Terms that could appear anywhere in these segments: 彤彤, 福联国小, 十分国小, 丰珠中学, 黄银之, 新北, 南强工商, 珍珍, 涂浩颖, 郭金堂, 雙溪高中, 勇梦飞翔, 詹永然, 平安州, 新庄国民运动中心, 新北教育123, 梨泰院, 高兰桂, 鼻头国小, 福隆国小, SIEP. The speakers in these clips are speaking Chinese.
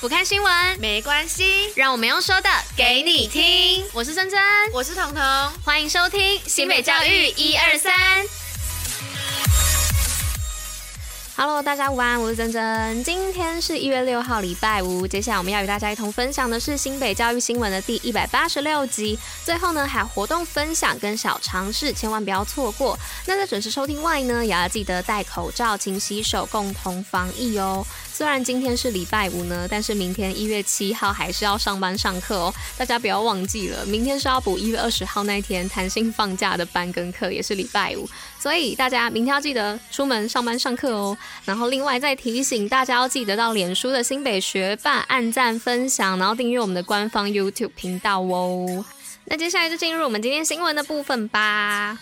不看新闻没关系，让我们用说的给你听。我是珍珍，我是彤彤，欢迎收听新北教育123。Hello， 大家午安，我是珍珍。今天是1月6号，礼拜五。接下来我们要与大家一同分享的是新北教育新闻的第186集。最后呢，还有活动分享跟小常识，千万不要错过。那在准时收听外呢，也要记得戴口罩、勤洗手，共同防疫哦。虽然今天是礼拜五呢，但是明天1月7号还是要上班上课哦，大家不要忘记了，明天是要补1月20号那天弹性放假的班跟课，也是礼拜五，所以大家明天要记得出门上班上课哦。然后另外再提醒大家要记得到脸书的新北学霸按赞分享，然后订阅我们的官方 YouTube 频道哦。那接下来就进入我们今天新闻的部分吧。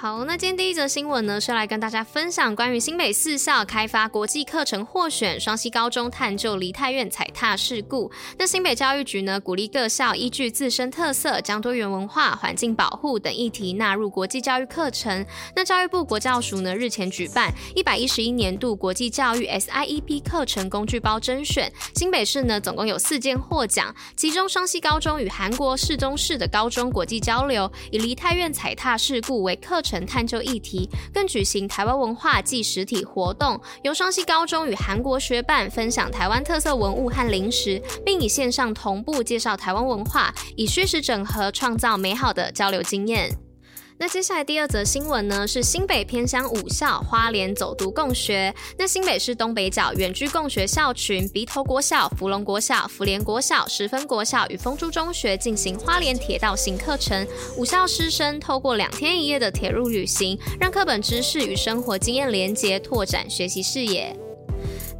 好，那今天第一则新闻呢，是来跟大家分享关于新北四校开发国际课程获选，双溪高中探究梨泰院踩踏事故。那新北教育局呢，鼓励各校依据自身特色，将多元文化、环境保护等议题纳入国际教育课程。那教育部国教署呢，日前举办111年度国际教育 SIEP 课程工具包甄选，新北市呢，总共有4件获奖，其中双溪高中与韩国世宗市的高中国际交流，以梨泰院踩踏事故为课程探究议题，更举行台湾文化暨实体活动，由双溪高中与韩国学伴分享台湾特色文物和零食，并以线上同步介绍台湾文化，以虚实整合创造美好的交流经验。那接下来第2则新闻呢，是新北偏乡五校花莲走读共学。那新北市东北角远距共学校群鼻头国小、福隆国小、福联国小、十分国小与丰珠中学进行花莲铁道行课程，五校师生透过2天1夜的铁路旅行，让课本知识与生活经验连结，拓展学习视野。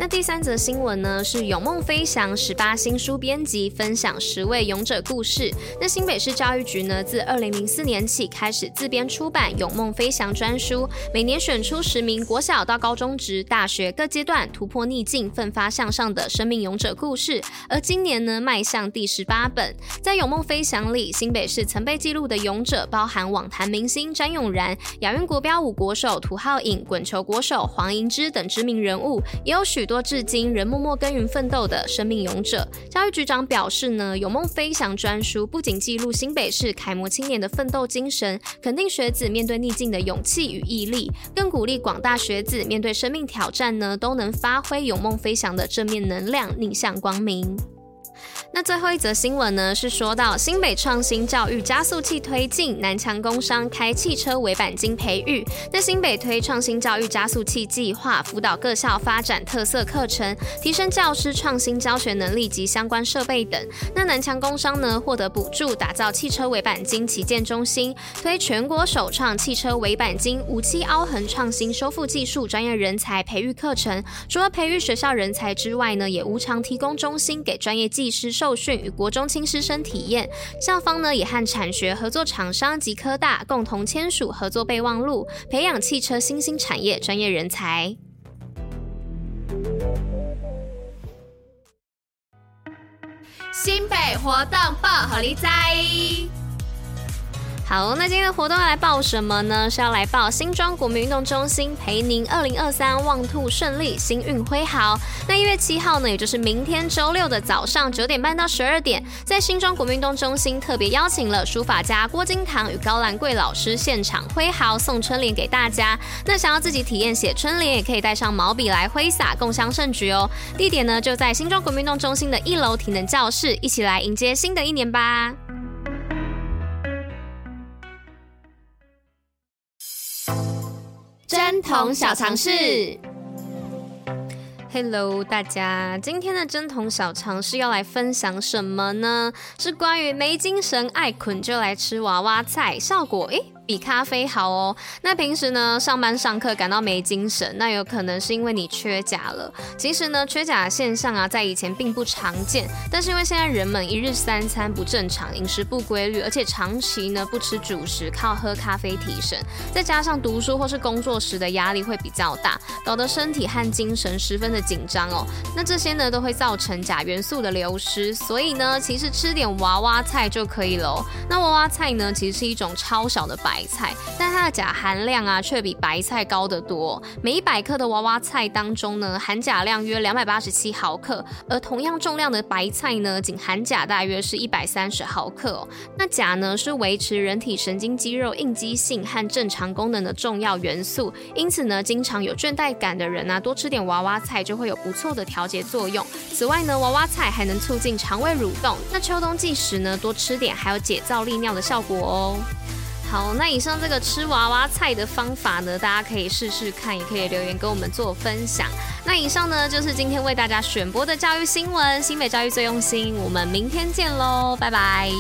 那第3则新闻呢，是勇梦飞翔18新书编辑分享10位勇者故事。那新北市教育局呢，自2004年起开始自编出版勇梦飞翔专书，每年选出10名国小到高中职、大学各阶段突破逆境、奋发向上的生命勇者故事。而今年呢，迈向第18本。在勇梦飞翔里，新北市曾被记录的勇者包含网坛明星詹永然、亚运国标舞国手涂浩颖、滚球国手黄银之等知名人物，也有许多至今仍默默耕耘奋斗的生命勇者。教育局长表示呢，勇梦飞翔专书不仅记录新北市楷模青年的奋斗精神，肯定学子面对逆境的勇气与毅力，更鼓励广大学子面对生命挑战呢，都能发挥勇梦飞翔的正面能量，逆向光明。那最后1则新闻呢，是说到新北创新教育加速器推进，南强工商开汽车尾板精培育。那新北推创新教育加速器计划，辅导各校发展特色课程，提升教师创新教学能力及相关设备等。那南强工商呢，获得补助打造汽车尾板精旗舰中心，推全国首创汽车尾板精无漆凹痕创新修复技术专业人才培育课程。除了培育学校人才之外呢，也无偿提供中心给专业技师受训与国中轻师生体验，校方呢也和产学合作厂商及科大共同签署合作备忘录，培养汽车新兴产业专业人才。新北活动报乎你知。好，那今天的活动要来报什么呢？是要来报新庄国民运动中心陪您2023旺兔顺利，新运挥毫。那1月7号呢，也就是明天周6的早上9点半到12点，在新庄国民运动中心特别邀请了书法家郭金堂与高兰桂老师现场挥毫送春联给大家。那想要自己体验写春联，也可以带上毛笔来挥洒，共襄盛举哦。地点呢，就在新庄国民运动中心的1楼体能教室，一起来迎接新的一年吧。真彤小常识。Hello 大家，今天的真彤小常识要来分享什么呢？是关于没精神爱睏就来吃娃娃菜，效果比咖啡好哦。那平时呢，上班上课感到没精神，那有可能是因为你缺钾了。其实呢，缺钾的现象啊，在以前并不常见，但是因为现在人们一日3餐不正常，饮食不规律，而且长期呢不吃主食，靠喝咖啡提神，再加上读书或是工作时的压力会比较大，搞得身体和精神十分的紧张哦。那这些呢，都会造成钾元素的流失，所以呢，其实吃点娃娃菜就可以了哦。那娃娃菜呢，其实是一种超小的白白菜，但它的钾含量啊却比白菜高得多。每100克的娃娃菜当中呢，含钾量约287毫克，而同样重量的白菜呢，仅含钾大约是130毫克哦。那钾呢是维持人体神经肌肉应激性和正常功能的重要元素，因此呢，经常有倦怠感的人啊，多吃点娃娃菜就会有不错的调节作用。此外呢，娃娃菜还能促进肠胃蠕动，那秋冬季时呢，多吃点还有解燥利尿的效果哦。好，那以上这个吃娃娃菜的方法呢，大家可以试试看，也可以留言跟我们做分享。那以上呢，就是今天为大家选播的教育新闻，新北教育最用心，我们明天见咯，拜拜。